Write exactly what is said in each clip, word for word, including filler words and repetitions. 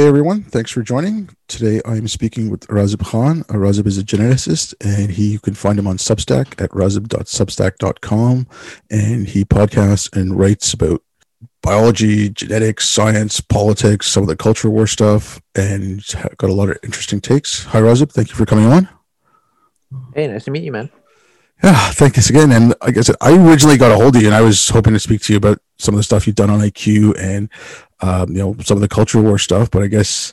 Hey everyone, thanks for joining. Today I am speaking with Razib Khan. Razib is a geneticist, and he you can find him on Substack at razib dot substack dot com, and he podcasts and writes about biology, genetics, science, politics, some of the culture war stuff, and got a lot of interesting takes. Hi Razib, thank you for coming on. Hey, nice to meet you, man. Yeah, thanks again. And like I said, I originally got a hold of you, and I was hoping to speak to you about some of the stuff you've done on I Q and um, you know, some of the culture war stuff. But I guess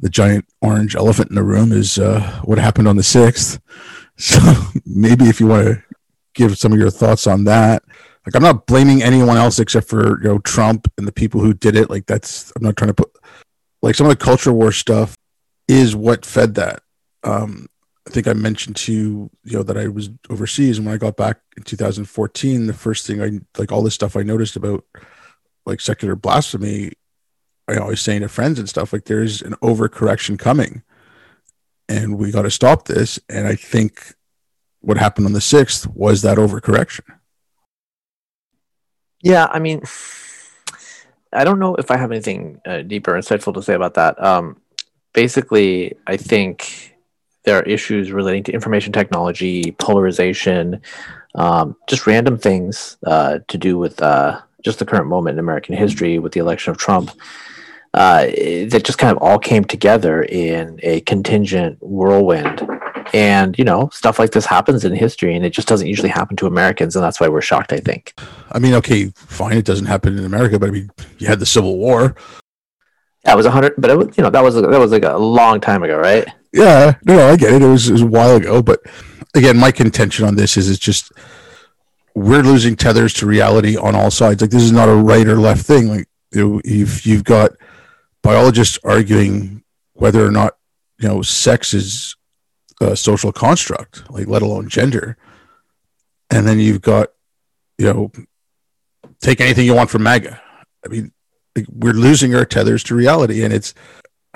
the giant orange elephant in the room is uh, what happened on the sixth. So maybe if you want to give some of your thoughts on that. Like, I'm not blaming anyone else except for, you know, Trump and the people who did it. Like, that's I'm not trying to put like some of the culture war stuff is what fed that. Um, I think I mentioned to you, you know, that I was overseas, and when I got back in two thousand fourteen, the first thing I, like all this stuff I noticed about like secular blasphemy, I always saying to friends and stuff, like there's an overcorrection coming and we got to stop this. And I think what happened on the sixth was that overcorrection. Yeah. I mean, I don't know if I have anything uh, deeper insightful to say about that. Um, basically, I think there are issues relating to information technology, polarization, um, just random things uh, to do with uh, just the current moment in American history with the election of Trump uh, that just kind of all came together in a contingent whirlwind. And, you know, stuff like this happens in history, and it just doesn't usually happen to Americans. And that's why we're shocked, I think. I mean, okay, fine. It doesn't happen in America, but I mean, you had the Civil War. That was a hundred, but it was, you know, that was, that was like a long time ago, right? Yeah, no, no, I get it. It was, it was a while ago, but again, my contention on this is it's just we're losing tethers to reality on all sides. Like, this is not a right or left thing. Like, you know, you've you've got biologists arguing whether or not, you know, sex is a social construct, like let alone gender, and then you've got, you know, take anything you want from MAGA. I mean, like, we're losing our tethers to reality, and it's.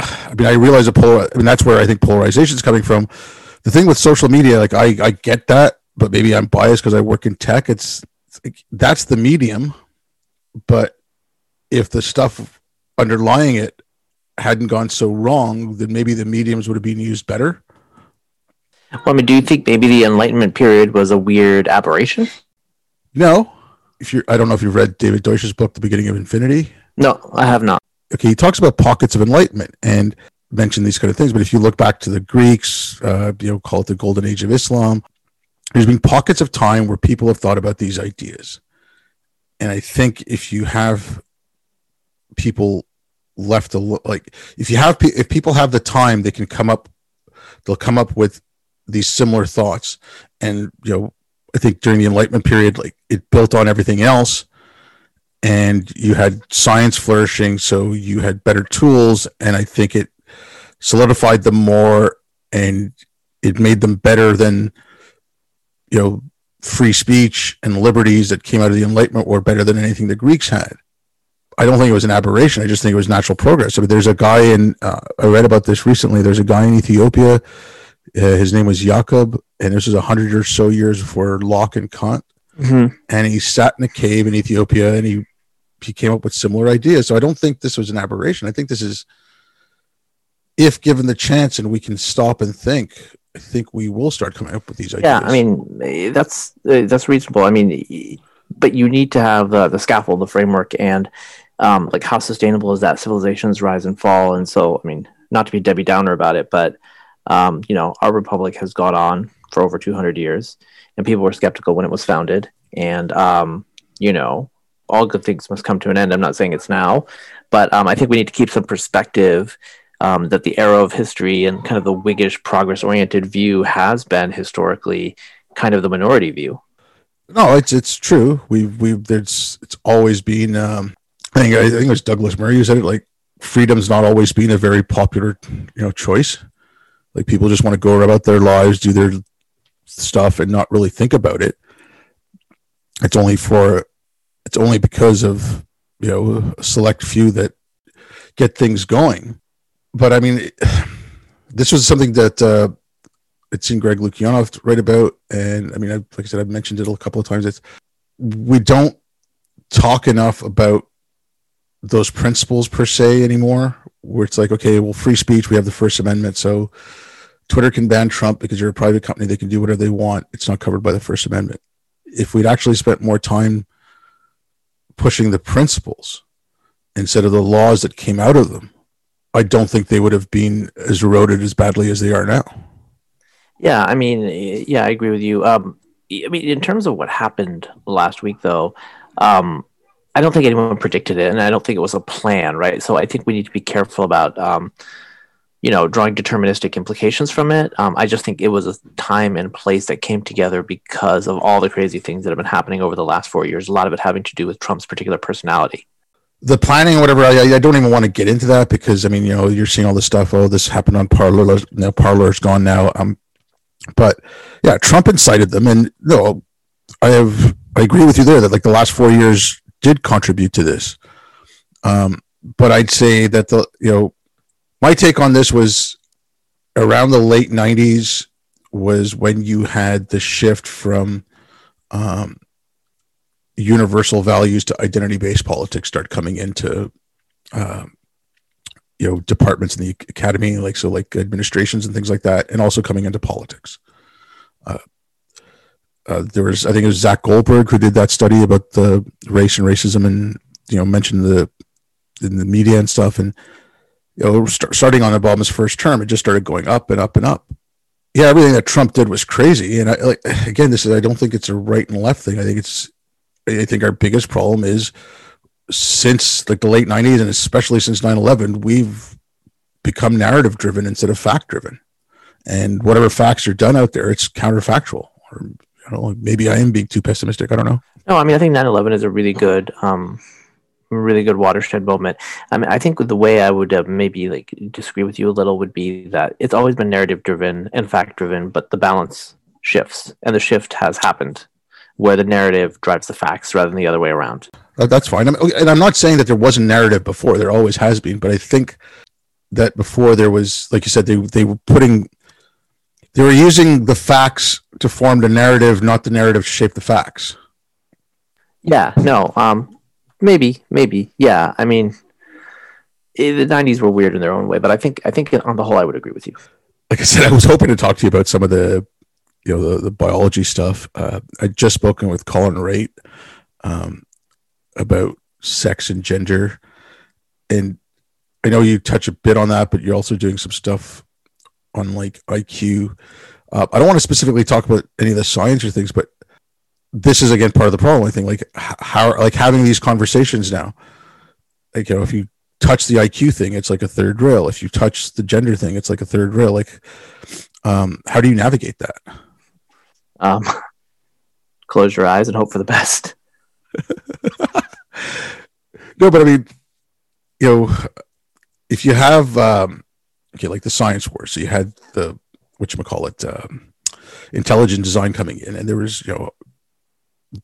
I mean, I realize a polar. I mean, that's where I think polarization is coming from. The thing with social media, like I, I get that, but maybe I'm biased because I work in tech. It's, it's like, that's the medium, but if the stuff underlying it hadn't gone so wrong, then maybe the mediums would have been used better. Well, I mean, do you think maybe the Enlightenment period was a weird aberration? No, if you, I don't know if you've read David Deutsch's book, The Beginning of Infinity. No, I have not. Okay, he talks about pockets of enlightenment and mentioned these kind of things. But if you look back to the Greeks, uh, you know, call it the golden age of Islam, there's been pockets of time where people have thought about these ideas. And I think if you have people left, to look, like if you have, pe- if people have the time, they can come up, they'll come up with these similar thoughts. And, you know, I think during the Enlightenment period, like it built on everything else. And you had science flourishing, so you had better tools, and I think it solidified them more, and it made them better than, you know, free speech and liberties that came out of the Enlightenment were better than anything the Greeks had. I don't think it was an aberration. I just think it was natural progress. I mean, there's a guy in, uh, I read about this recently, there's a guy in Ethiopia, uh, his name was Jacob, and this was one hundred or so years before Locke and Kant, mm-hmm. and he sat in a cave in Ethiopia, and he he came up with similar ideas. So I don't think this was an aberration. I think this is, if given the chance and we can stop and think, I think we will start coming up with these ideas. Yeah, I mean, that's uh, that's reasonable. I mean, but you need to have uh, the scaffold, the framework, and um, like how sustainable is that? Civilizations rise and fall. And so, I mean, not to be Debbie Downer about it, but, um, you know, our republic has gone on for over two hundred years, and people were skeptical when it was founded. And, um, you know, all good things must come to an end. I'm not saying it's now, but um, I think we need to keep some perspective um, that the era of history and kind of the Whiggish progress-oriented view has been historically kind of the minority view. No, it's it's true. We've we've there's it's always been. Um, I think I think it was Douglas Murray who said it. Like, freedom's not always been a very popular, you know, choice. Like, people just want to go about their lives, do their stuff, and not really think about it. It's only for. It's only because of, you know, a select few that get things going. But I mean, it, this was something that uh, I'd seen Greg Lukianoff write about. And I mean, I, like I said, I've mentioned it a couple of times. It's, we don't talk enough about those principles per se anymore. where it's like, okay, well, free speech, we have the First Amendment. So Twitter can ban Trump because you're a private company. They can do whatever they want. It's not covered by the First Amendment. If we'd actually spent more time pushing the principles instead of the laws that came out of them, I don't think they would have been as eroded as badly as they are now. Yeah, I mean, yeah, I agree with you. Um, I mean, in terms of what happened last week, though, um, I don't think anyone predicted it, and I don't think it was a plan, right? So I think we need to be careful about, um, you know, drawing deterministic implications from it. Um, I just think it was a time and place that came together because of all the crazy things that have been happening over the last four years, a lot of it having to do with Trump's particular personality. The planning or whatever, I, I don't even want to get into that because, I mean, you know, you're seeing all this stuff. Oh, this happened on Parler. Now Parler's gone now. Um, but, yeah, Trump incited them. And, no, I have I agree with you there that, like, the last four years did contribute to this. Um, but I'd say that, the you know, my take on this was around the late nineties was when you had the shift from um, universal values to identity-based politics start coming into, um, you know, departments in the academy, like, so like administrations and things like that, and also coming into politics. Uh, uh, there was, I think it was Zach Goldberg who did that study about the race and racism and, you know, mentioned the, in the media and stuff. And, you know, start, starting on Obama's first term, it just started going up and up and up. Yeah, everything that Trump did was crazy. And I, like, again, this is, I don't think it's a right and left thing. I think it's, I think our biggest problem is since like the late nineties and especially since nine eleven, we've become narrative driven instead of fact driven. And whatever facts are done out there, it's counterfactual. Or I don't know, maybe I am being too pessimistic. I don't know. No, I mean, I think nine eleven is a really good, um, really good watershed moment. I mean, I think the way I would uh, maybe like disagree with you a little would be that it's always been narrative driven and fact driven, but the balance shifts, and the shift has happened where the narrative drives the facts rather than the other way around. That's fine. I mean, and I'm not saying that there wasn't narrative before. There always has been, but I think that before there was, like you said, they they were putting, they were using the facts to form the narrative, not the narrative to shape the facts. Yeah, no, um, Maybe, maybe, yeah. I mean, the nineties were weird in their own way, but I think, I think on the whole, I would agree with you. Like I said, I was hoping to talk to you about some of the, you know, the, the biology stuff. Uh, I'd just spoken with Colin Wright um, about sex and gender, and I know you touch a bit on that, but you're also doing some stuff on like I Q. Uh, I don't want to specifically talk about any of the science or things, but this is again part of the problem. I think, like how, like having these conversations now, like, you know, if you touch the I Q thing, it's like a third rail. If you touch the gender thing, it's like a third rail. Like, um, how do you navigate that? Um, close your eyes and hope for the best. No, but I mean, you know, if you have, um, okay, like the science war, so you had the, whatchamacallit, um, intelligent design coming in, and there was, you know,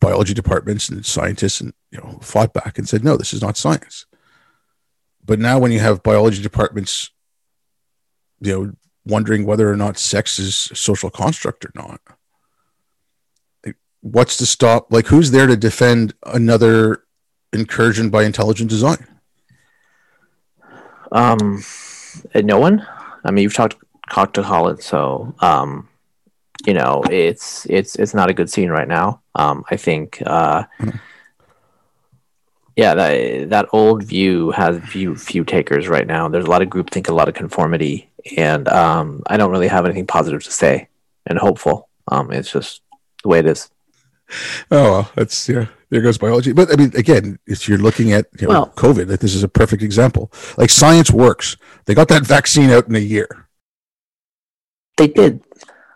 biology departments and scientists, and you know, fought back and said, no, this is not science. But now when you have biology departments, you know, wondering whether or not sex is a social construct or not, what's to stop, like, who's there to defend another incursion by intelligent design? Um, no one. I mean, you've talked, talked to Colin, so, um, you know, it's, it's, it's not a good scene right now. Um, I think, uh, yeah, that, that old view has few, few takers right now. There's a lot of groupthink, a lot of conformity, and, um, I don't really have anything positive to say and hopeful. Um, it's just the way it is. Oh, well, that's, yeah, there goes biology. But I mean, again, if you're looking at, you know, well, COVID, like, this is a perfect example. Like, science works. They got that vaccine out in a year. They did.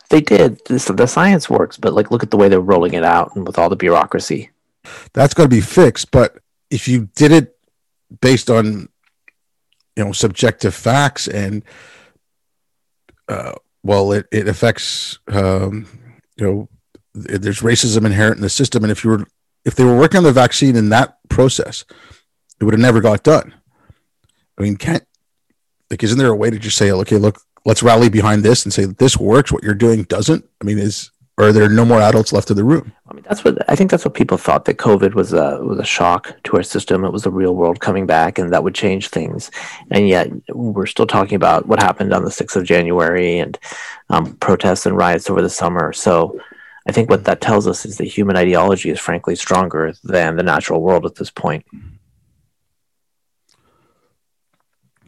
They did. This, the science works, but like, look at the way they're rolling it out, and with all the bureaucracy. That's got to be fixed. But if you did it based on, you know, subjective facts, and uh, well, it it affects, um, you know, there's racism inherent in the system. And if you were, if they were working on the vaccine in that process, it would have never got done. I mean, can't like, isn't there a way to just say, okay, look, let's rally behind this and say that this works, what you're doing doesn't? I mean, is or are there no more adults left in the room? I mean, that's what I think. That's what people thought, that COVID was a was a shock to our system. It was the real world coming back, and that would change things. And yet, we're still talking about what happened on the sixth of January and um, protests and riots over the summer. So, I think what that tells us is that human ideology is frankly stronger than the natural world at this point.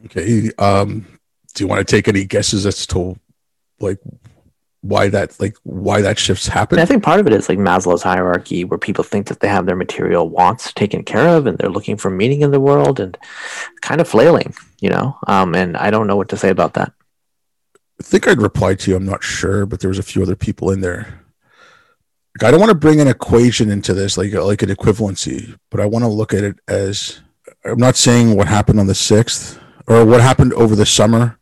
Okay. Um, do you want to take any guesses as to like why that like why that shift's happened? I think part of it is like Maslow's hierarchy, where people think that they have their material wants taken care of and they're looking for meaning in the world and kind of flailing, you know? Um, and I don't know what to say about that. I think I'd reply to you. I'm not sure, but there was a few other people in there. Like, I don't want to bring an equation into this, like like an equivalency, but I want to look at it as, I'm not saying what happened on the sixth or what happened over the summer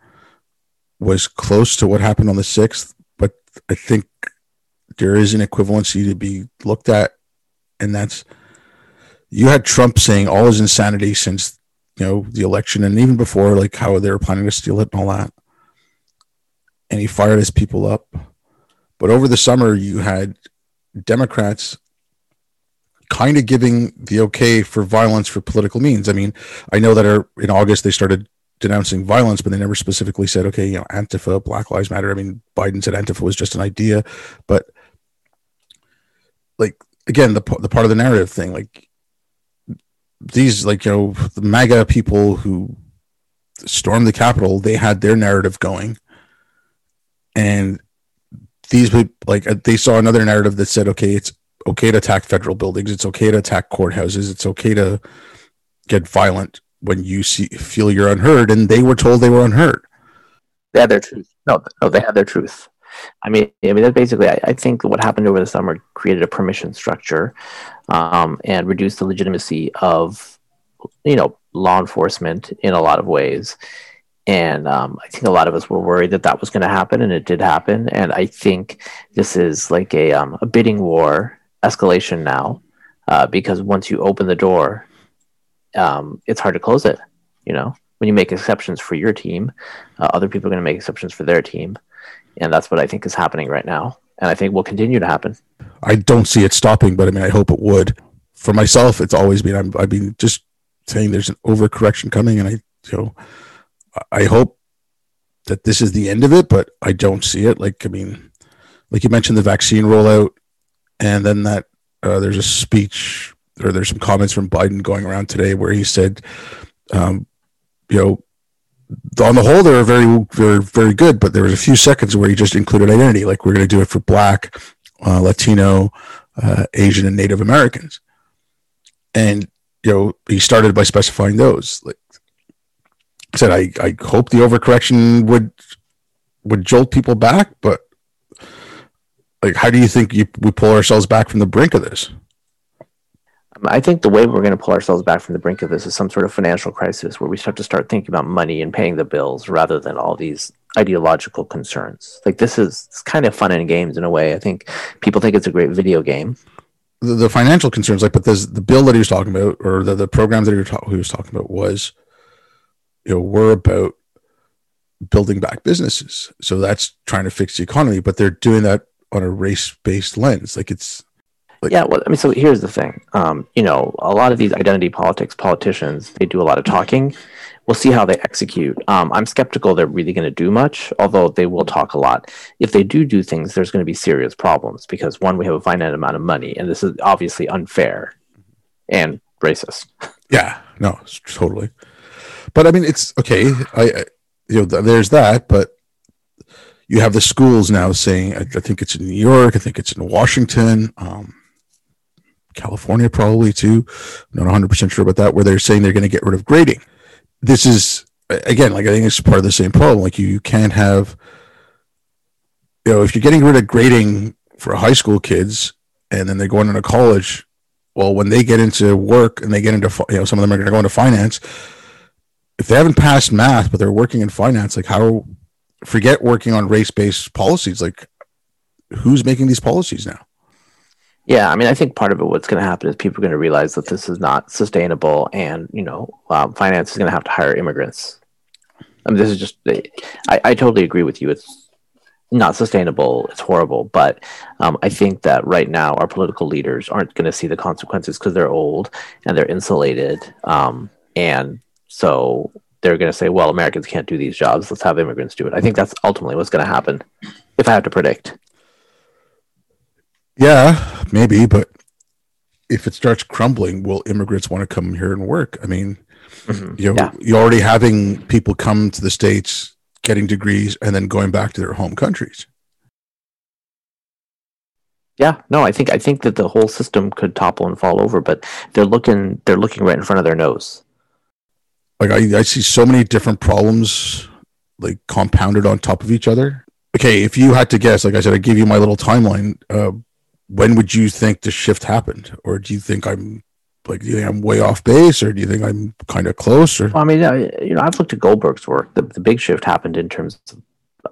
was close to what happened on the sixth, but I think there is an equivalency to be looked at, and that's, you had Trump saying all his insanity since, you know, the election, and even before, like how they were planning to steal it and all that, and he fired his people up. But over the summer, you had Democrats kind of giving the okay for violence for political means. I mean, I know that our, in August they started denouncing violence, but they never specifically said, okay, you know, Antifa, Black Lives Matter. I mean, Biden said Antifa was just an idea, but like, again, the the part of the narrative thing, like these, like, you know, the MAGA people who stormed the Capitol, they had their narrative going, and these people, like, they saw another narrative that said, okay, it's okay to attack federal buildings. It's okay to attack courthouses. It's okay to get violent when you see, feel you're unheard. And they were told they were unheard. They had their truth. No, no, they had their truth. I mean, I mean, that's basically, I, I think what happened over the summer created a permission structure um, and reduced the legitimacy of, you know, law enforcement in a lot of ways. And um, I think a lot of us were worried that that was going to happen, and it did happen. And I think this is like a um, a bidding war escalation now, uh, because once you open the door, um, it's hard to close it. You know, when you make exceptions for your team, uh, other people are going to make exceptions for their team, and that's what I think is happening right now. And I think will continue to happen. I don't see it stopping, but I mean, I hope it would. For myself, it's always been I'm, I've been just saying there's an overcorrection coming, and I you know. I hope that this is the end of it, but I don't see it. Like, I mean, like you mentioned the vaccine rollout, and then that uh, there's a speech, or there's some comments from Biden going around today where he said, um, you know, on the whole, they're very, very, very good, but there was a few seconds where he just included identity. Like, we're going to do it for Black, uh, Latino, uh, Asian, and Native Americans. And, you know, he started by specifying those, like, said I, I hope the overcorrection would would jolt people back, but like, how do you think you, we pull ourselves back from the brink of this? I think the way we're going to pull ourselves back from the brink of this is some sort of financial crisis where we have to start thinking about money and paying the bills rather than all these ideological concerns. Like, this is it's kind of fun and games in a way. I think people think it's a great video game. The, the financial concerns, like, but there's the bill that he was talking about, or the, the program that he was, ta- he was talking about was, you know, we're about building back businesses. So that's trying to fix the economy, but they're doing that on a race-based lens. Like, it's like, yeah, well, I mean, so here's the thing. Um, you know, a lot of these identity politics politicians, they do a lot of talking. We'll see how they execute. Um, I'm skeptical they're really going to do much, although they will talk a lot. If they do do things, there's going to be serious problems because, one, we have a finite amount of money, and this is obviously unfair and racist. Yeah, no, totally. But I mean, it's okay. I, I you know, th- there's that, but you have the schools now saying, I, I think it's in New York, I think it's in Washington, um, California probably too. I'm not one hundred percent sure about that, where they're saying they're going to get rid of grading. This is, again, like, I think it's part of the same problem. Like, you, you can't have, you know, if you're getting rid of grading for high school kids and then they're going into college, well, when they get into work and they get into, you know, some of them are going to go into finance. If they haven't passed math, but they're working in finance, like, how, forget working on race-based policies. Like, who's making these policies now? Yeah. I mean, I think part of it, what's going to happen is people are going to realize that this is not sustainable, and, you know, um, finance is going to have to hire immigrants. I mean, this is just, I, I totally agree with you. It's not sustainable. It's horrible. But um, I think that right now our political leaders aren't going to see the consequences because they're old and they're insulated. Um, and so they're going to say, well, Americans can't do these jobs. Let's have immigrants do it. I think that's ultimately what's going to happen, if I have to predict. Yeah, maybe. But if it starts crumbling, will immigrants want to come here and work? I mean, mm-hmm. you know, yeah. you're already having people come to the States, getting degrees, and then going back to their home countries. Yeah, no, I think I think that the whole system could topple and fall over, but they're looking they're looking right in front of their nose. Like I, I see so many different problems like compounded on top of each other. Okay, if you had to guess, like I said, I give you my little timeline. Uh, when would you think the shift happened, or do you think I'm? Like, do you think I'm way off base, or do you think I'm kind of close? Or well, I mean, you know, I've looked at Goldberg's work. The, the big shift happened in terms of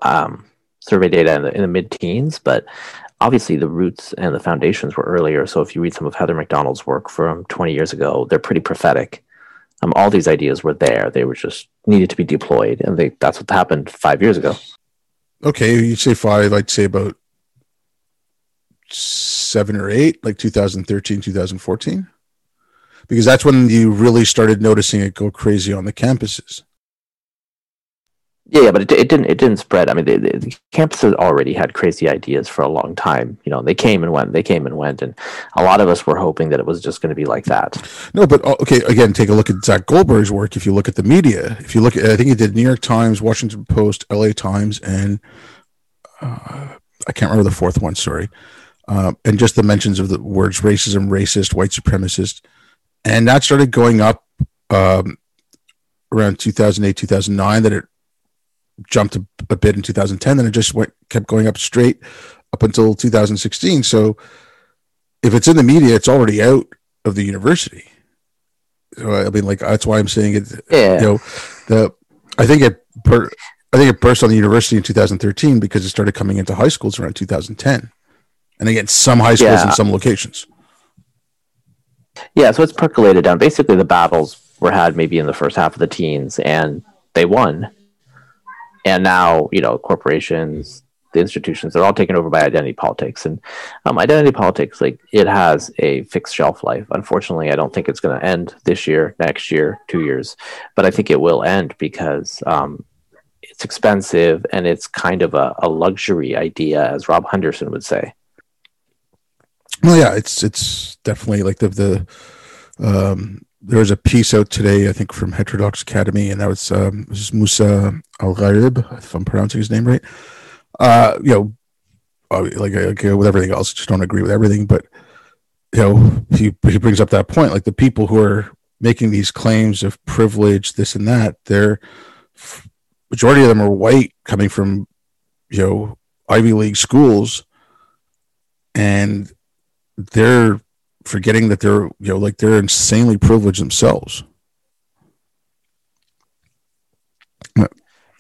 um, survey data in the, in the mid-teens, but obviously the roots and the foundations were earlier. So if you read some of Heather McDonald's work from twenty years ago, they're pretty prophetic. Um, all these ideas were there. They were just needed to be deployed, and they, that's what happened five years ago. Okay, you'd say five. I'd say about seven or eight, like two thousand thirteen, two thousand fourteen. Because that's when you really started noticing it go crazy on the campuses. Yeah, yeah but it, it didn't. It didn't spread. I mean, the, the campuses already had crazy ideas for a long time. You know, they came and went. They came and went, and a lot of us were hoping that it was just going to be like that. No, but okay. Again, take a look at Zach Goldberg's work. If you look at the media, if you look at, I think he did New York Times, Washington Post, L A Times, and uh, I can't remember the fourth one. Sorry, uh, and just the mentions of the words racism, racist, white supremacist. And that started going up um, around two thousand eight, two thousand nine. Then it jumped a, a bit in two thousand ten. Then it just went, kept going up straight up until two thousand sixteen. So if it's in the media, it's already out of the university. So I mean, like that's why I'm saying it. Yeah. You know, the I think it bur- I think it burst on the university in two thousand thirteen because it started coming into high schools around two thousand ten, and again, some high schools yeah. in some locations. Yeah, so it's percolated down. Basically, the battles were had maybe in the first half of the teens, and they won. And now, you know, corporations, the institutions, they're all taken over by identity politics. And um, identity politics, like, it has a fixed shelf life. Unfortunately, I don't think it's going to end this year, next year, two years. But I think it will end because um, it's expensive, and it's kind of a, a luxury idea, as Rob Henderson would say. Well, yeah, it's it's definitely like the the um, there was a piece out today, I think, from Heterodox Academy, and that was um, it was Musa Al-Gharib, if I'm pronouncing his name right. Uh, you know, like, like with everything else, just don't agree with everything, but you know, he he brings up that point, like the people who are making these claims of privilege, this and that, they're majority of them are white, coming from you know Ivy League schools, and they're forgetting that they're, you know, like they're insanely privileged themselves.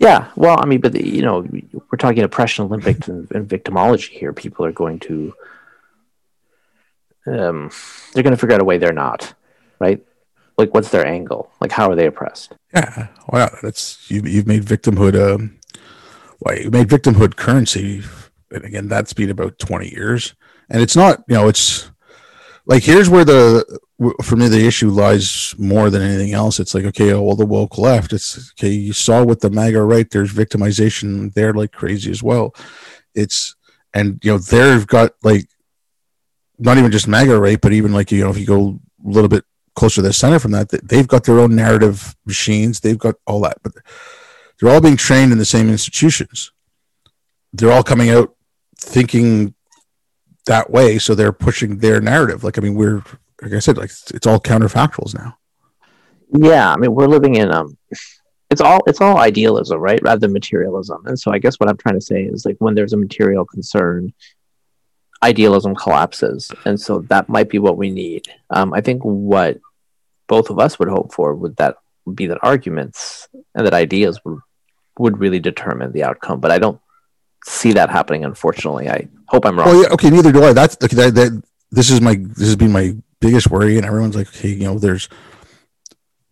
Yeah. Well, I mean, but the, you know, we're talking oppression, Olympic and, and victimology here. People are going to, um, they're going to figure out a way they're not, right? Like what's their angle? Like how are they oppressed? Yeah. Wow. That's, you, you've made victimhood, um, well, you made victimhood currency. And again, that's been about twenty years. And it's not, you know, it's like, here's where the, for me, the issue lies more than anything else. It's like, okay, well, the woke left, it's okay. You saw with the MAGA right, there's victimization there like crazy as well. It's, and, you know, they've got like, not even just MAGA right, but even like, you know, if you go a little bit closer to the center from that, they've got their own narrative machines. They've got all that, but they're all being trained in the same institutions. They're all coming out thinking that way, so they're pushing their narrative. Like I mean, we're like I said, like it's all counterfactuals now. Yeah, I mean, we're living in um, it's all it's all idealism, right, rather than materialism. And so I guess what I'm trying to say is like when there's a material concern, idealism collapses, and so that might be what we need. Um, I think what both of us would hope for would that would be that arguments and that ideas would would really determine the outcome, but I don't see that happening, unfortunately. I hope I'm wrong. Well, yeah, okay, neither do I. That's okay, that, that this is my this has been my biggest worry, and everyone's like, okay, you know, there's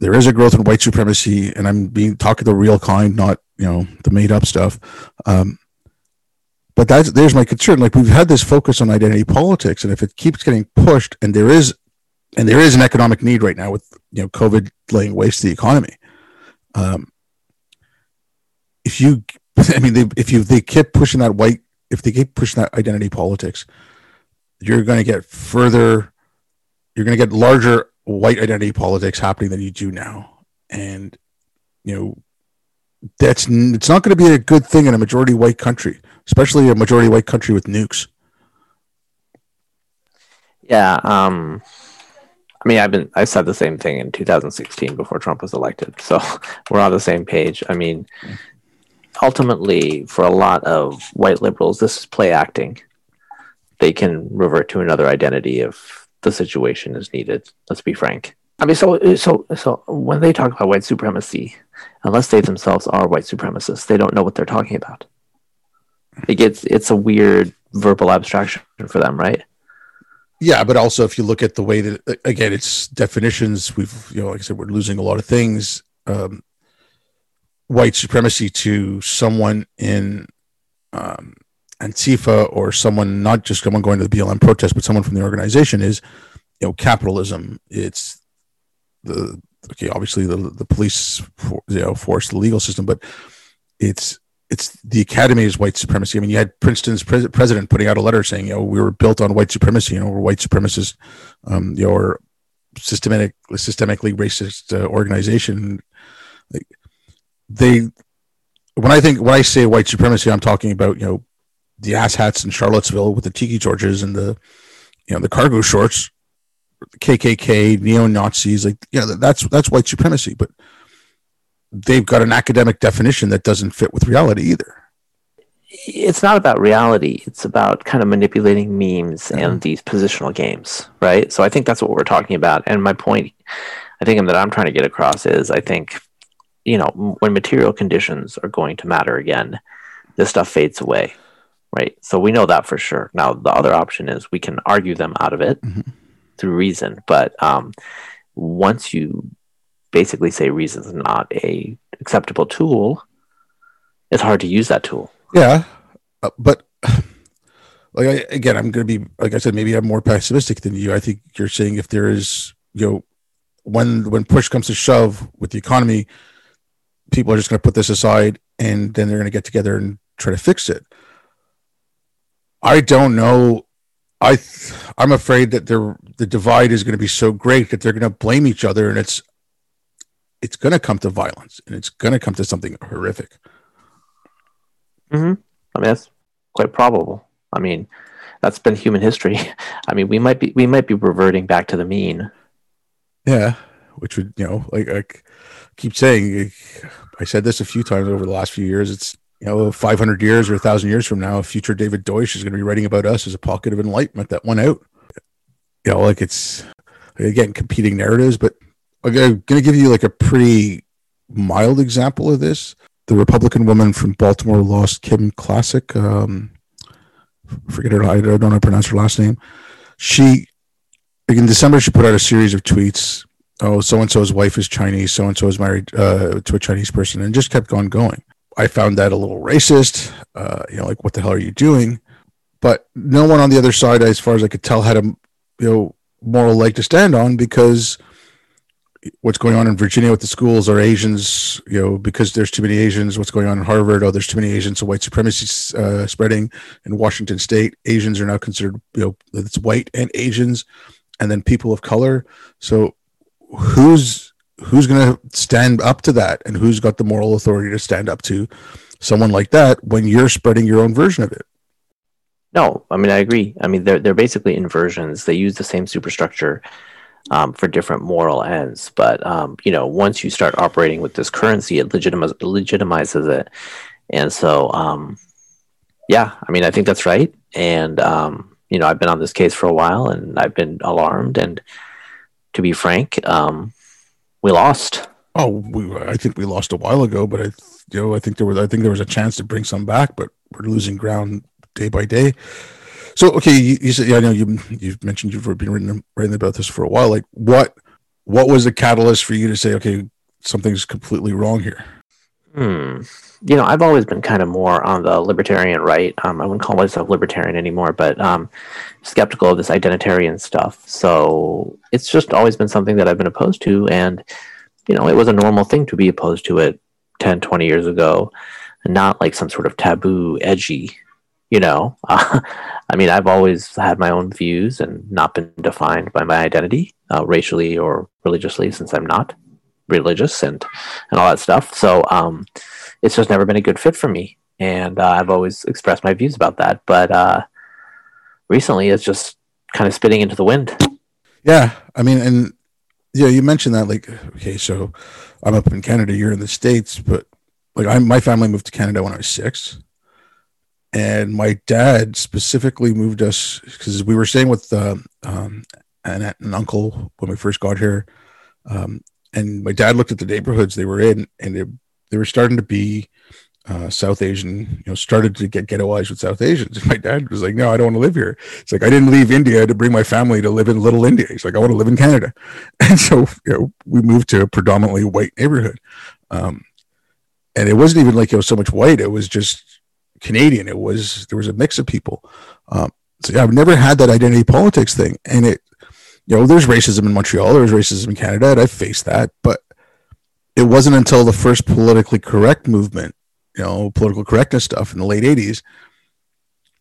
there is a growth in white supremacy, and I'm being talking the real kind, not you know the made up stuff. Um, But that's, there's my concern. Like, we've had this focus on identity politics, and if it keeps getting pushed, and there is, and there is an economic need right now with, you know, COVID laying waste to the economy. Um, if you, I mean, they, if you they keep pushing that white, if they keep pushing that identity politics, you're going to get further, you're going to get larger white identity politics happening than you do now, and you know. That's it's not going to be a good thing in a majority white country, especially a majority white country with nukes. Yeah, um, I mean, I've been I said the same thing in two thousand sixteen before Trump was elected, so we're on the same page. I mean, ultimately, for a lot of white liberals, this is play acting. They can revert to another identity if the situation is needed. Let's be frank. I mean, so so so when they talk about white supremacy, unless they themselves are white supremacists, they don't know what they're talking about. It gets, it's a weird verbal abstraction for them, right? Yeah, but also if you look at the way that, again, it's definitions. We've, you know, like I said, we're losing a lot of things. Um, white supremacy to someone in um, Antifa, or someone, not just someone going to the B L M protest, but someone from the organization, is, you know, capitalism. It's the okay, obviously the the police, for, you know, force, the legal system, but it's it's the academy is white supremacy. I mean, you had Princeton's pre- president putting out a letter saying, you know, we were built on white supremacy, you know, we're white supremacists, um, you know, or systematic, systemically racist uh, organization. Like, they, when I think when I say white supremacy, I'm talking about, you know, the asshats in Charlottesville with the tiki torches and the, you know, the cargo shorts. K K K, neo-Nazis, like, you know, that's that's white supremacy, but they've got an academic definition that doesn't fit with reality either. It's not about reality. It's about kind of manipulating memes yeah. and these positional games, right? So I think that's what we're talking about. And my point, I think, that I'm trying to get across is, I think, you know, when material conditions are going to matter again, this stuff fades away, right? So we know that for sure. Now, the other option is we can argue them out of it. Mm-hmm. Through reason, but um, once you basically say reason is not a acceptable tool, it's hard to use that tool. Yeah, uh, but like I, again, I'm going to be, like I said, maybe I'm more pessimistic than you. I think you're saying if there is, you know, when when push comes to shove with the economy, people are just going to put this aside, and then they're going to get together and try to fix it. I don't know. I, I'm afraid that the the divide is going to be so great that they're going to blame each other, and it's it's going to come to violence, and it's going to come to something horrific. Mm-hmm. I mean, that's quite probable. I mean, that's been human history. I mean, we might be we might be reverting back to the mean. Yeah, which would, you know, like I keep saying, I said this a few times over the last few years. It's, you know, five hundred years or one thousand years from now, a future David Deutsch is going to be writing about us as a pocket of enlightenment that went out. You know, like, it's, again, competing narratives, but I'm going to give you like a pretty mild example of this. The Republican woman from Baltimore lost Kim Classic. Um, forget her. I don't know how to pronounce her last name. She, like, in December, she put out a series of tweets. Oh, so-and-so's wife is Chinese. So-and-so is married uh, to a Chinese person, and just kept on going. I found that a little racist, uh, you know, like, what the hell are you doing? But no one on the other side, as far as I could tell, had a, you know, moral leg to stand on, because what's going on in Virginia with the schools are Asians, you know, because there's too many Asians. What's going on in Harvard? Oh, there's too many Asians, so white supremacy uh, spreading in Washington State. Asians are now considered, you know, it's white and Asians, and then people of color. So who's Who's going to stand up to that, and who's got the moral authority to stand up to someone like that when you're spreading your own version of it? No, I mean, I agree. I mean, they're they're basically inversions. They use the same superstructure um, for different moral ends. But, um, you know, once you start operating with this currency, it legitimiz- legitimizes it. And so, um, yeah, I mean, I think that's right. And, um, you know, I've been on this case for a while, and I've been alarmed. And to be frank, um, we lost. Oh, we, I think we lost a while ago, but I, you know, I think there was, I think there was a chance to bring some back, but we're losing ground day by day. So, okay, you, you said, yeah, I know you, you've mentioned you've been writing, writing about this for a while. Like, what, what was the catalyst for you to say, okay, something's completely wrong here? Hmm. You know, I've always been kind of more on the libertarian right. Um, I wouldn't call myself libertarian anymore, but um, skeptical of this identitarian stuff. So it's just always been something that I've been opposed to. And, you know, it was a normal thing to be opposed to it ten, twenty years ago, and not like some sort of taboo, edgy, you know. Uh, I mean, I've always had my own views and not been defined by my identity, uh, racially or religiously, since I'm not religious and, and all that stuff. So um, it's just never been a good fit for me. And uh, I've always expressed my views about that. But uh, recently, it's just kind of spitting into the wind. Yeah. I mean, and yeah, you mentioned that, like, okay, so I'm up in Canada, you're in the States, but like I, my family moved to Canada when I was six. And my dad specifically moved us because we were staying with um, um, an aunt and uncle when we first got here. Um, and my dad looked at the neighborhoods they were in, and they, they were starting to be uh, South Asian, you know, started to get ghettoized with South Asians. And my dad was like, no, I don't want to live here. It's like, I didn't leave India to bring my family to live in Little India. He's like, I want to live in Canada. And so, you know, we moved to a predominantly white neighborhood. Um, and it wasn't even like it was so much white. It was just Canadian. It was, there was a mix of people. Um, so yeah, I've never had that identity politics thing. And it, you know, there's racism in Montreal, there's racism in Canada, and I faced that, but it wasn't until the first politically correct movement, you know, political correctness stuff in the late eighties,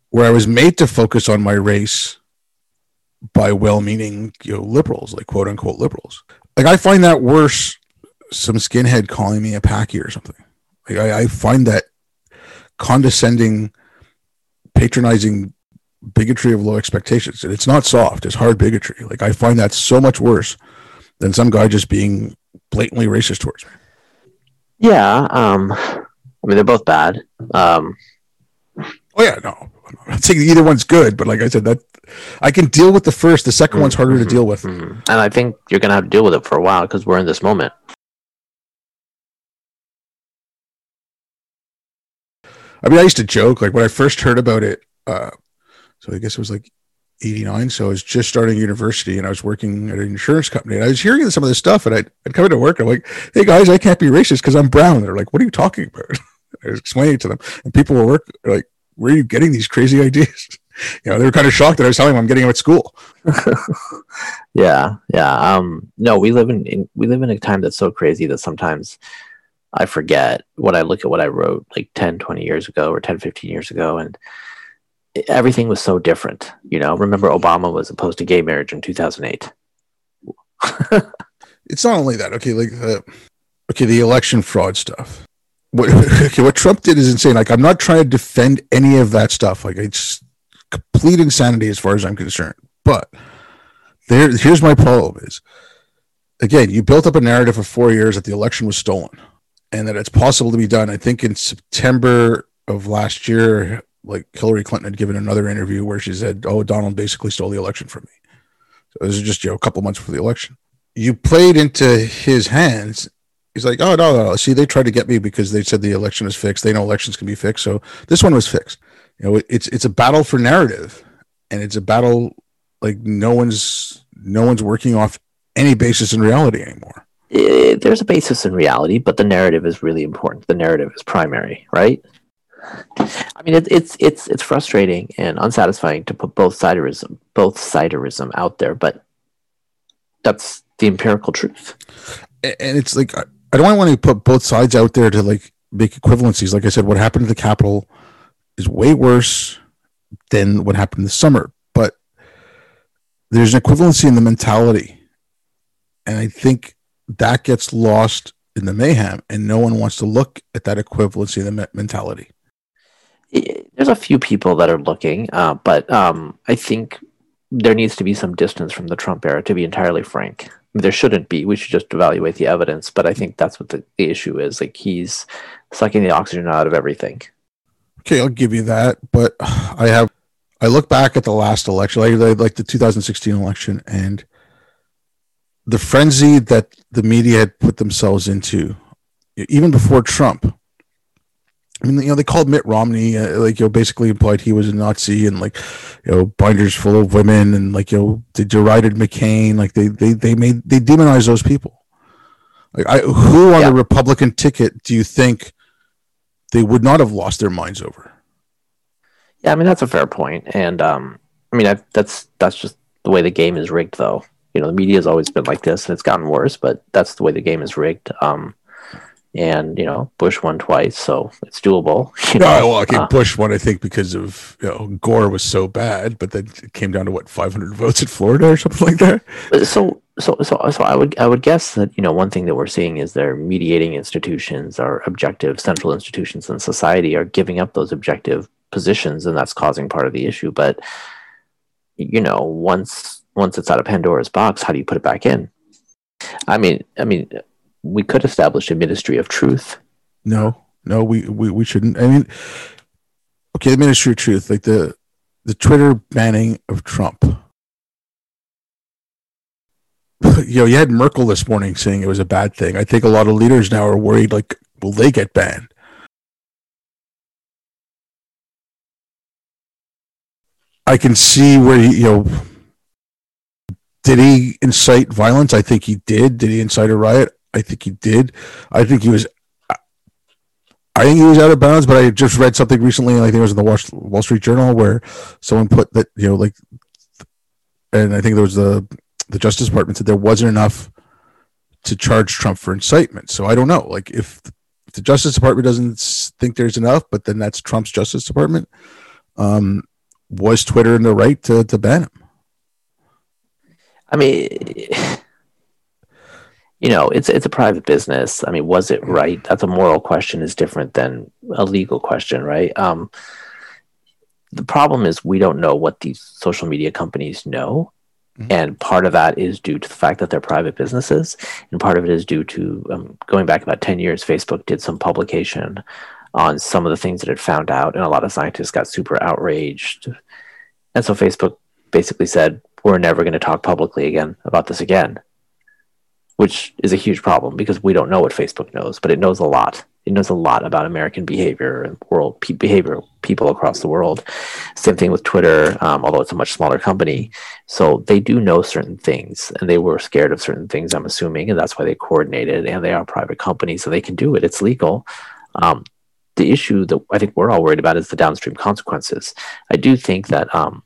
where I was made to focus on my race by well-meaning, you know, liberals, like quote unquote liberals. Like I find that worse, some skinhead calling me a Paki or something. Like I, I find that condescending, patronizing bigotry of low expectations. And it's not soft, it's hard bigotry. Like I find that so much worse than some guy just being blatantly racist towards me. Yeah. Um, I mean, they're both bad. Um, oh yeah, no, I'm not saying either one's good, but like I said, that I can deal with the first, the second mm-hmm, one's harder to deal with. Mm-hmm. And I think you're going to have to deal with it for a while because we're in this moment. I mean, I used to joke, like when I first heard about it, uh, so I guess it was like eighty-nine. So I was just starting university and I was working at an insurance company and I was hearing some of this stuff and I'd, I'd come into work and I'm like, hey guys, I can't be racist because I'm brown. And they're like, what are you talking about? I was explaining to them and people were work, like, where are you getting these crazy ideas? You know, they were kind of shocked that I was telling them I'm getting them at school. yeah. Yeah. Um, no, we live in, in, we live in a time that's so crazy that sometimes I forget what I look at what I wrote like ten, twenty years ago or ten, fifteen years ago. And everything was so different. You know, remember Obama was opposed to gay marriage in two thousand eight. It's not only that. Okay. Like, uh, okay. The election fraud stuff. What, okay, what Trump did is insane. Like I'm not trying to defend any of that stuff. Like it's complete insanity as far as I'm concerned, but there, here's my problem is again, you built up a narrative for four years that the election was stolen. And that it's possible to be done. I think in September of last year, like Hillary Clinton had given another interview where she said, oh, Donald basically stole the election from me. So this is just, you know, a couple months before the election. You played into his hands. He's like, oh, no, no. See, they tried to get me because they said the election is fixed. They know elections can be fixed. So this one was fixed. You know, it's it's a battle for narrative. And it's a battle like no one's no one's working off any basis in reality anymore. It, there's a basis in reality, but the narrative is really important. The narrative is primary, right? I mean, it, it's it's it's frustrating and unsatisfying to put both siderism, both siderism out there, but that's the empirical truth. And it's like I, I don't want to put both sides out there to like make equivalencies. Like I said, what happened to the Capitol is way worse than what happened this summer, but there's an equivalency in the mentality, and I think that gets lost in the mayhem, and no one wants to look at that equivalency of the me- mentality. There's a few people that are looking, uh, but um, I think there needs to be some distance from the Trump era, to be entirely frank. There shouldn't be. We should just evaluate the evidence, but I think that's what the, the issue is. Like he's sucking the oxygen out of everything. Okay, I'll give you that, but I have I look back at the last election, like, like the two thousand sixteen election, and the frenzy that the media had put themselves into, even before Trump. I mean, you know, they called Mitt Romney, uh, like, you know, basically implied he was a Nazi and, like, you know, binders full of women and, like, you know, they derided McCain. Like, they they they made they demonized those people. Like, I, who on yeah. the Republican ticket do you think they would not have lost their minds over. Yeah, I mean, that's a fair point. And, um, I mean, I've, that's that's just the way the game is rigged, though. You know, the media has always been like this, and it's gotten worse, but that's the way the game is rigged. Um, and, you know, Bush won twice, so it's doable. You no, know? well, okay, uh, Bush won, I think, because of, you know, Gore was so bad, but then it came down to, what, five hundred votes in Florida or something like that? So... So, so, so I would, I would guess that, you know, one thing that we're seeing is they're mediating institutions or objective central institutions in society are giving up those objective positions, and that's causing part of the issue. But, you know, once, once it's out of Pandora's box, how do you put it back in? I mean, I mean, we could establish a ministry of truth. No, no, we, we, we shouldn't. I mean, okay. The ministry of truth, like the, the Twitter banning of Trump. You know, you had Merkel this morning saying it was a bad thing. I think a lot of leaders now are worried, like, will they get banned? I can see where, he, you know, did he incite violence? I think he did. Did he incite a riot? I think he did. I think he was, I think he was out of bounds, but I just read something recently, I think it was in the Wall Street Journal, where someone put that, you know, like, and I think there was the, the Justice Department said there wasn't enough to charge Trump for incitement. So I don't know, like if, if the Justice Department doesn't think there's enough, but then that's Trump's Justice Department. Um, was Twitter in the right to, to ban him? I mean, you know, it's, it's a private business. I mean, was it right? That's a moral question is different than a legal question. Right. Um, the problem is we don't know what these social media companies know. And part of that is due to the fact that they're private businesses. And part of it is due to, um, going back about ten years, Facebook did some publication on some of the things that it found out. And a lot of scientists got super outraged. And so Facebook basically said, we're never going to talk publicly again about this again, which is a huge problem because we don't know what Facebook knows, but it knows a lot. It knows a lot about American behavior and world pe- behavior, people across the world. Same thing with Twitter, um, although it's a much smaller company. So they do know certain things, and they were scared of certain things, I'm assuming, and that's why they coordinated, and they are a private company, so they can do it. It's legal. Um, the issue that I think we're all worried about is the downstream consequences. I do think that um,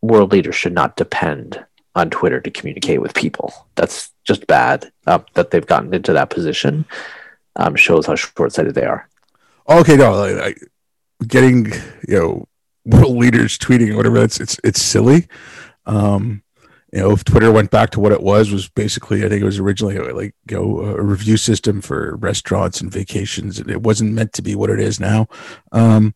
world leaders should not depend on Twitter to communicate with people. That's just bad uh, that they've gotten into that position. Um, shows how short-sighted they are. Okay, no, like, like getting, you know, world leaders tweeting or whatever, that's it's it's silly. Um, you know, if Twitter went back to what it was, was basically, I think it was originally like, you know, a review system for restaurants and vacations, and it wasn't meant to be what it is now. Um,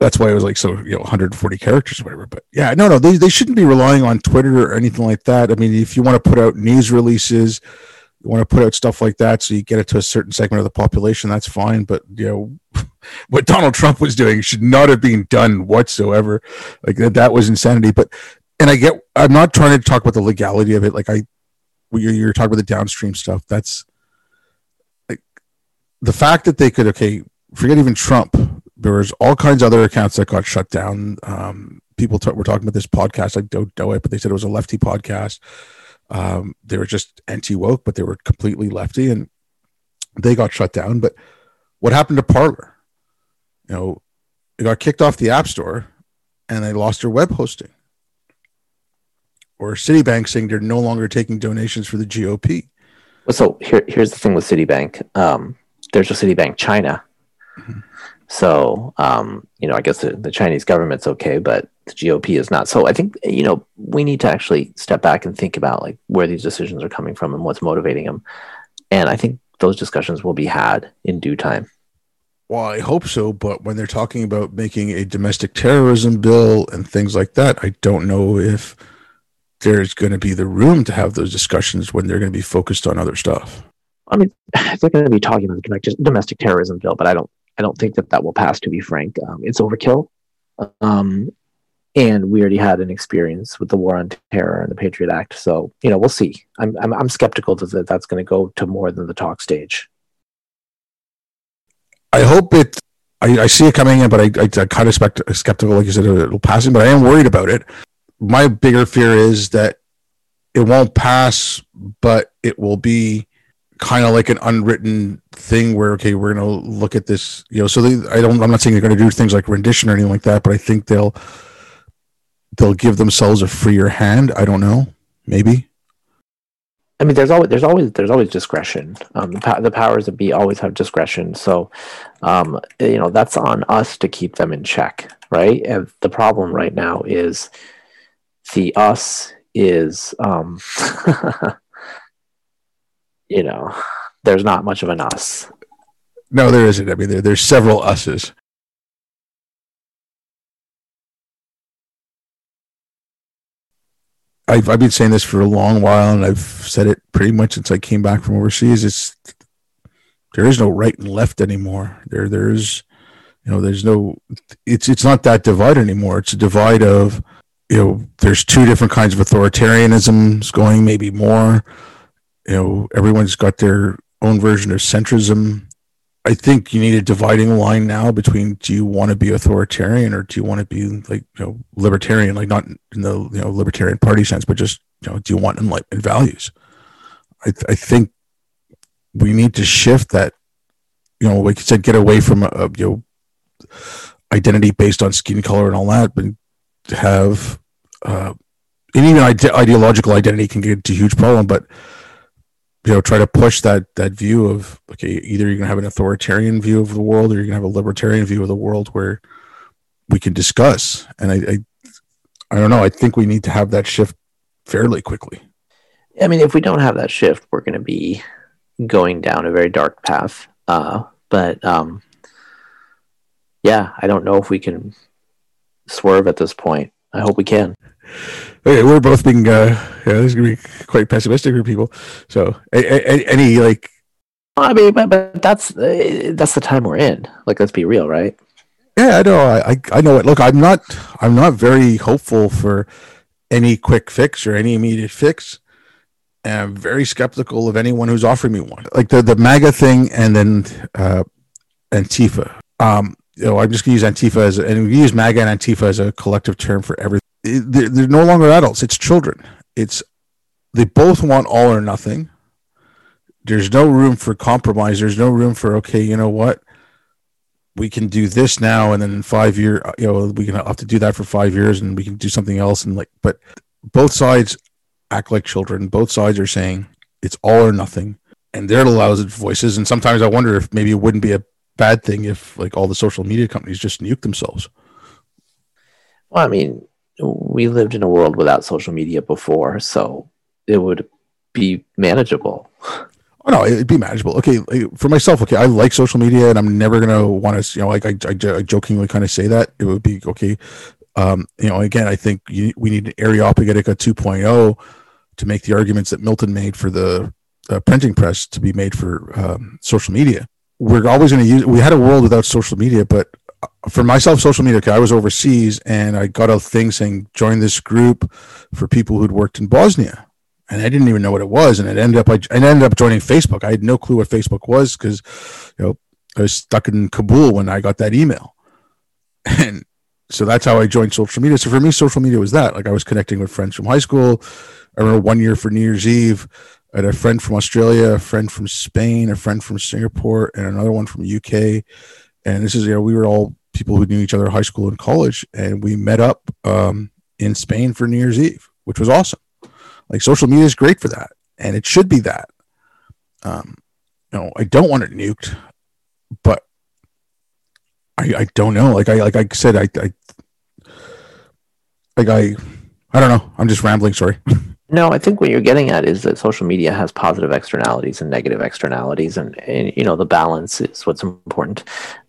that's why it was like, so, you know, one hundred forty characters or whatever. But yeah, no, no, they they shouldn't be relying on Twitter or anything like that. I mean, if you want to put out news releases, you want to put out stuff like that so you get it to a certain segment of the population, that's fine. But, you know, what Donald Trump was doing should not have been done whatsoever. Like that, that was insanity. But, and I get, I'm not trying to talk about the legality of it. Like I, you're, you're talking about the downstream stuff. That's like the fact that they could, okay, forget even Trump. There was all kinds of other accounts that got shut down. Um, people t- were talking about this podcast. I don't know it, but they said it was a lefty podcast. Um, they were just anti-woke, but they were completely lefty, and they got shut down. But what happened to Parler? You know, it got kicked off the App Store, and they lost their web hosting. Or Citibank saying they're no longer taking donations for the G O P. Well, so here, here's the thing with Citibank. Um, there's a Citibank China. Mm-hmm. So, um, you know, I guess the, the Chinese government's okay, but the G O P is not. So I think, you know, we need to actually step back and think about like where these decisions are coming from and what's motivating them. And I think those discussions will be had in due time. Well, I hope so. But when they're talking about making a domestic terrorism bill and things like that, I don't know if there's going to be the room to have those discussions when they're going to be focused on other stuff. I mean, they're going to be talking about the domestic terrorism bill, but I don't, I don't think that that will pass, to be frank. Um, it's overkill. Um, and we already had an experience with the War on Terror and the Patriot Act. So, you know, we'll see. I'm I'm, I'm skeptical that that's going to go to more than the talk stage. I hope it, I, I see it coming in, but I, I, I kind of expect, skeptical, like you said, it'll pass in, but I am worried about it. My bigger fear is that it won't pass, but it will be kind of like an unwritten thing where, okay, we're going to look at this, you know, so they, I don't, I'm not saying they're going to do things like rendition or anything like that, but I think they'll, they'll give themselves a freer hand. I don't know. Maybe. I mean, there's always, there's always, there's always discretion. Um, the, the powers that be always have discretion. So, um, you know, that's on us to keep them in check. Right. And the problem right now is the us is, um, you know, there's not much of an us. No, there isn't. I mean, there, there's several us's. I've, I've been saying this for a long while, and I've said it pretty much since I came back from overseas. It's, there is no right and left anymore. There, there's, you know, there's no, it's, it's not that divide anymore. It's a divide of, you know, there's two different kinds of authoritarianisms going, maybe more, you know, everyone's got their own version of centrism. I think you need a dividing line now between, do you want to be authoritarian or do you want to be like, you know, libertarian, like not in the, you know, libertarian party sense, but just, you know, do you want enlightenment values? I, th- I think we need to shift that, you know, like you said, get away from a, a, you know, identity based on skin color and all that, but have, uh, and even ide- ideological identity can get into a huge problem, but you know, try to push that that view of, okay, either you're going to have an authoritarian view of the world or you're going to have a libertarian view of the world where we can discuss. And I, I I don't know. I think we need to have that shift fairly quickly. I mean, if we don't have that shift, we're going to be going down a very dark path. Uh, but, um, yeah, I don't know if we can swerve at this point. I hope we can. Okay, we're both being, uh, yeah, this is going to be quite pessimistic for people. So, any, any like... I mean, but, but that's uh, that's the time we're in. Like, let's be real, right? Yeah, I know. I I know it. Look, I'm not I'm not very hopeful for any quick fix or any immediate fix. And I'm very skeptical of anyone who's offering me one. Like, the, the MAGA thing and then uh, Antifa. Um, you know, I'm just going to use Antifa as... And we use MAGA and Antifa as a collective term for everything. They're, they're no longer adults. It's children. It's they both want all or nothing. There's no room for compromise. There's no room for, okay, you know what? We can do this now, and then in five years, you know, we can have to do that for five years, and we can do something else. And like, but both sides act like children. Both sides are saying it's all or nothing, and they're the loudest voices. And sometimes I wonder if maybe it wouldn't be a bad thing if like all the social media companies just nuke themselves. Well, I mean, we lived in a world without social media before, so it would be manageable. Oh no, it'd be manageable. Okay, for myself, okay, I like social media, and I'm never gonna want to, you know, like I, I, I jokingly kind of say that it would be okay. Um, you know, again, I think you, we need an Areopagitica two point oh to make the arguments that Milton made for the uh, printing press to be made for um, social media. We're always going to use. We had a world without social media, but. For myself, social media, okay, I was overseas and I got a thing saying, join this group for people who'd worked in Bosnia. And I didn't even know what it was. And it ended up, I ended up joining Facebook. I had no clue what Facebook was because, you know, I was stuck in Kabul when I got that email. And so that's how I joined social media. So for me, social media was that. Like I was connecting with friends from high school. I remember one year for New Year's Eve, I had a friend from Australia, a friend from Spain, a friend from Singapore, and another one from U K. And this is, you know, we were all people who knew each other in high school and college, and we met up um, in Spain for New Year's Eve, which was awesome. Like social media is great for that, and it should be that. Um, no, I don't want it nuked, but I, I don't know. Like I like I said, I, I like I I don't know. I'm just rambling. Sorry. No, I think what you're getting at is that social media has positive externalities and negative externalities, and, and you know the balance is what's important.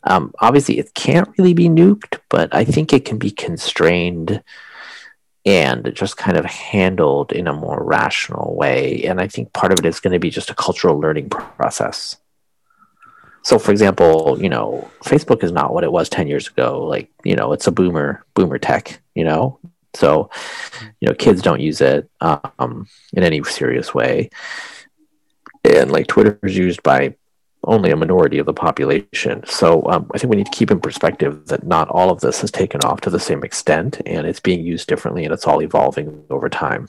Um, obviously, it can't really be nuked, but I think it can be constrained and just kind of handled in a more rational way. And I think part of it is going to be just a cultural learning process. So, for example, you know, Facebook is not what it was ten years ago. Like, you know, it's a boomer, boomer tech, you know? So, you know, kids don't use it um, in any serious way. And like Twitter is used by only a minority of the population. So um, I think we need to keep in perspective that not all of this has taken off to the same extent, and it's being used differently, and it's all evolving over time.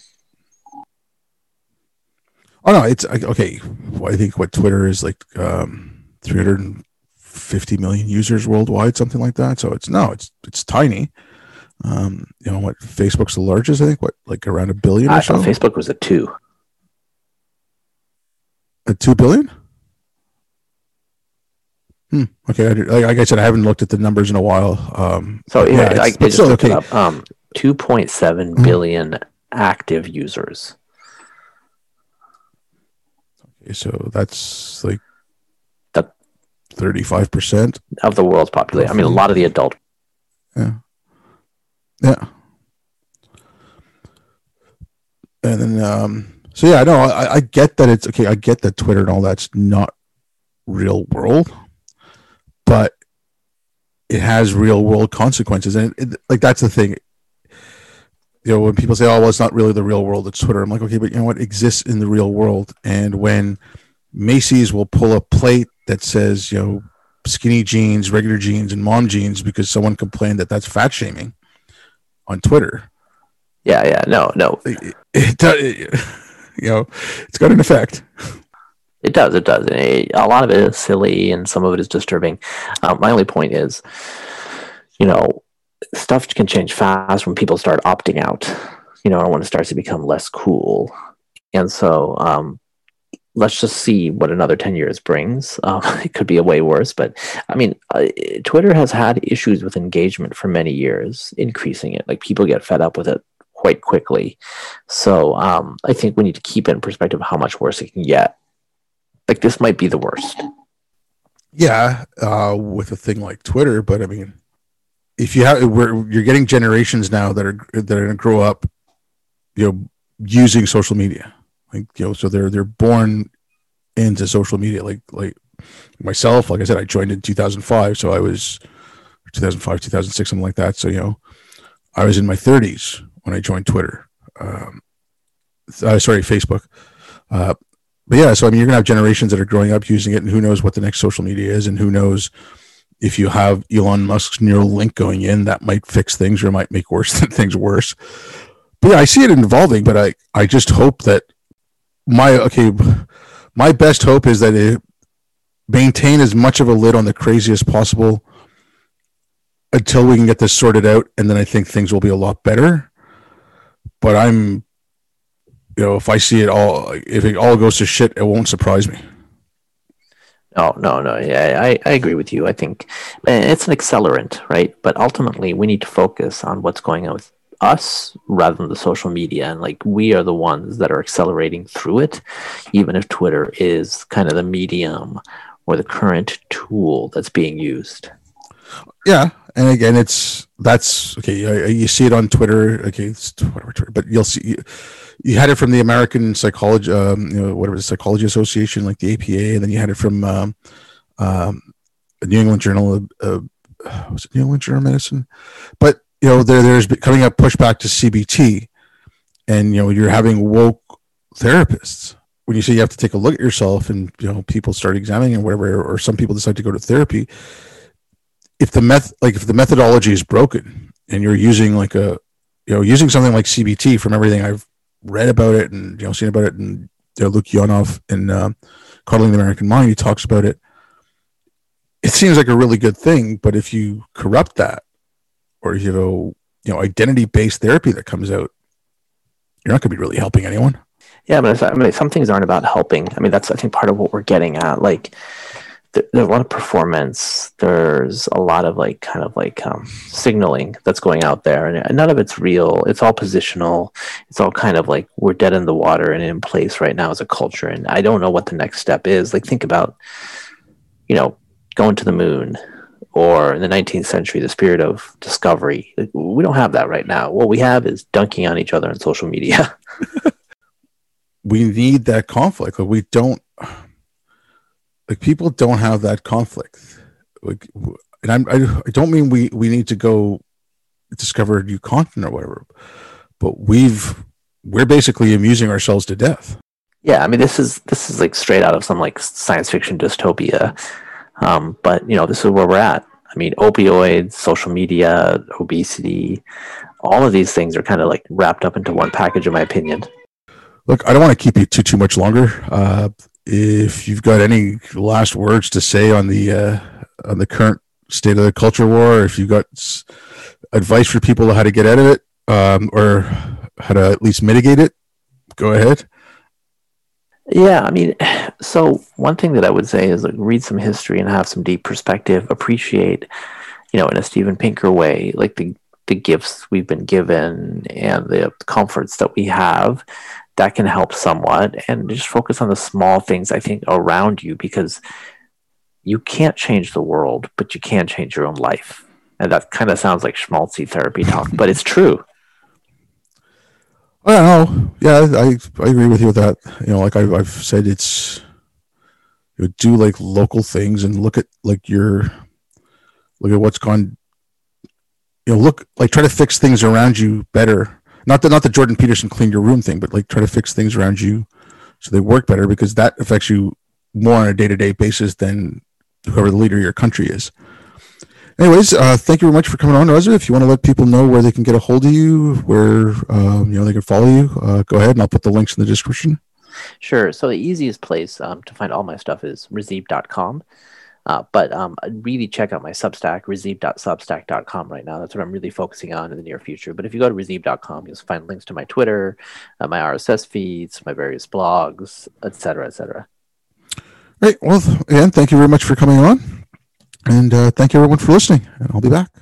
Oh no, it's okay. Well, I think what Twitter is like um, three hundred fifty million users worldwide, something like that. So it's no, it's it's tiny. Um, you know what? Facebook's the largest, I think. What, like around a billion or I so? Thought Facebook was a two. A two billion? Hmm. Okay. I, like I said, I haven't looked at the numbers in a while. Um, so yeah, yeah I, it's, I just looked okay. it up. Um, two point seven mm-hmm. billion active users. Okay, so that's like that thirty-five percent of the world's population. I mean, a lot of the adult. Yeah. Yeah. And then, um, so yeah, no, I, I get that it's okay. I get that Twitter and all that's not real world, but it has real world consequences. And it, it, like, that's the thing. You know, when people say, oh, well, it's not really the real world, it's Twitter. I'm like, okay, but you know what exists in the real world? And when Macy's will pull a plate that says, you know, skinny jeans, regular jeans, and mom jeans because someone complained that that's fat shaming on Twitter. Yeah, yeah, no, no. It, it, it, you know, it's got an effect. It does, it does. It, a lot of it is silly and some of it is disturbing. Um, my only point is, you know, stuff can change fast when people start opting out. You know, I want to start to become less cool. And so um, let's just see what another ten years brings. Um, it could be a way worse. But, I mean, uh, Twitter has had issues with engagement for many years, increasing it. Like, people get fed up with it quite quickly. So um, I think we need to keep in perspective how much worse it can get. Like, this might be the worst. Yeah, uh, with a thing like Twitter. But, I mean... If you have, we're, you're getting generations now that are that are going to grow up, you know, using social media, like you know, so they're they're born into social media. Like like myself, like I said, I joined in two thousand five, so I was two thousand five, two thousand six, something like that. So you know, I was in my thirties when I joined Twitter. Um, uh, sorry, Facebook. Uh, but yeah, so I mean, you're going to have generations that are growing up using it, and who knows what the next social media is, and who knows. If you have Elon Musk's Neuralink going in, that might fix things or might make worse things worse. But yeah, I see it evolving, but I, I just hope that my, okay, my best hope is that it maintain as much of a lid on the crazy as possible until we can get this sorted out. And then I think things will be a lot better, but I'm, you know, if I see it all, if it all goes to shit, it won't surprise me. Oh, no, no. Yeah, I, I agree with you. I think it's an accelerant, right? But ultimately, we need to focus on what's going on with us rather than the social media. And like, we are the ones that are accelerating through it, even if Twitter is kind of the medium or the current tool that's being used. Yeah. And again, it's that's okay. You see it on Twitter. Okay. It's whatever Twitter, but you'll see. You, You had it from the American Psychology, um, you know, whatever the Psychology Association, like the A P A, and then you had it from um, um, the New England Journal of uh, was it New England Journal of Medicine. But you know, there, there's coming up pushback to C B T, and you know, you're having woke therapists. When you say you have to take a look at yourself, and you know, people start examining and whatever, or some people decide to go to therapy. If the meth, like if the methodology is broken, and you're using like a, you know, using something like C B T from everything I've read about it and you know seen about it, and you know, Lukianoff in uh, Coddling the American Mind, he talks about it. It seems like a really good thing, but if you corrupt that, or you know, you know, identity-based therapy that comes out, you're not going to be really helping anyone. Yeah, but I mean, some things aren't about helping. I mean, that's I think part of what we're getting at. Like, there, there's a lot of performance. There's a lot of like kind of like um, signaling that's going out there, and none of it's real. It's all positional. It's all kind of like we're dead in the water and in place right now as a culture. And I don't know what the next step is. Like, think about, you know, going to the moon, or in the nineteenth century, the spirit of discovery. Like, we don't have that right now. What we have is dunking on each other on social media. We need that conflict. We don't. Like, people don't have that conflict. Like, and I'm, I, I don't mean we, we need to go discover a new continent or whatever, but we've, we're basically amusing ourselves to death. Yeah. I mean, this is, this is like straight out of some like science fiction dystopia. Um, but you know, this is where we're at. I mean, opioids, social media, obesity, all of these things are kind of like wrapped up into one package, in my opinion. Look, I don't want to keep you too, too much longer. Uh, if you've got any last words to say on the, uh, on the current state of the culture war, or if you've got advice for people on how to get out of it, um, or how to at least mitigate it, go ahead. Yeah, I mean, so one thing that I would say is, like, read some history and have some deep perspective. Appreciate, you know, in a Steven Pinker way, like the the gifts we've been given and the comforts that we have. That can help somewhat. And just focus on the small things, I think, around you, because you can't change the world, but you can change your own life. And that kind of sounds like schmaltzy therapy talk, but it's true. I don't know. Yeah, I, I agree with you with that. You know, like I've, I've said, it's, you know, do like local things and look at like your, look at what's gone, you know, look, like try to fix things around you better. Not that, not the Jordan Peterson clean your room thing, but like try to fix things around you so they work better, because that affects you more on a day-to-day basis than whoever the leader of your country is. Anyways, uh, thank you very much for coming on, Razib. If you want to let people know where they can get a hold of you, where um, you know they can follow you, uh, go ahead, and I'll put the links in the description. Sure. So the easiest place um, to find all my stuff is razib dot com. Uh, but um, really check out my Substack, razib dot substack dot com right now. That's what I'm really focusing on in the near future. But if you go to razib dot com, you'll find links to my Twitter, uh, my R S S feeds, my various blogs, et cetera, et cetera. Great. Well, again, thank you very much for coming on. And uh, thank you, everyone, for listening. And I'll be back.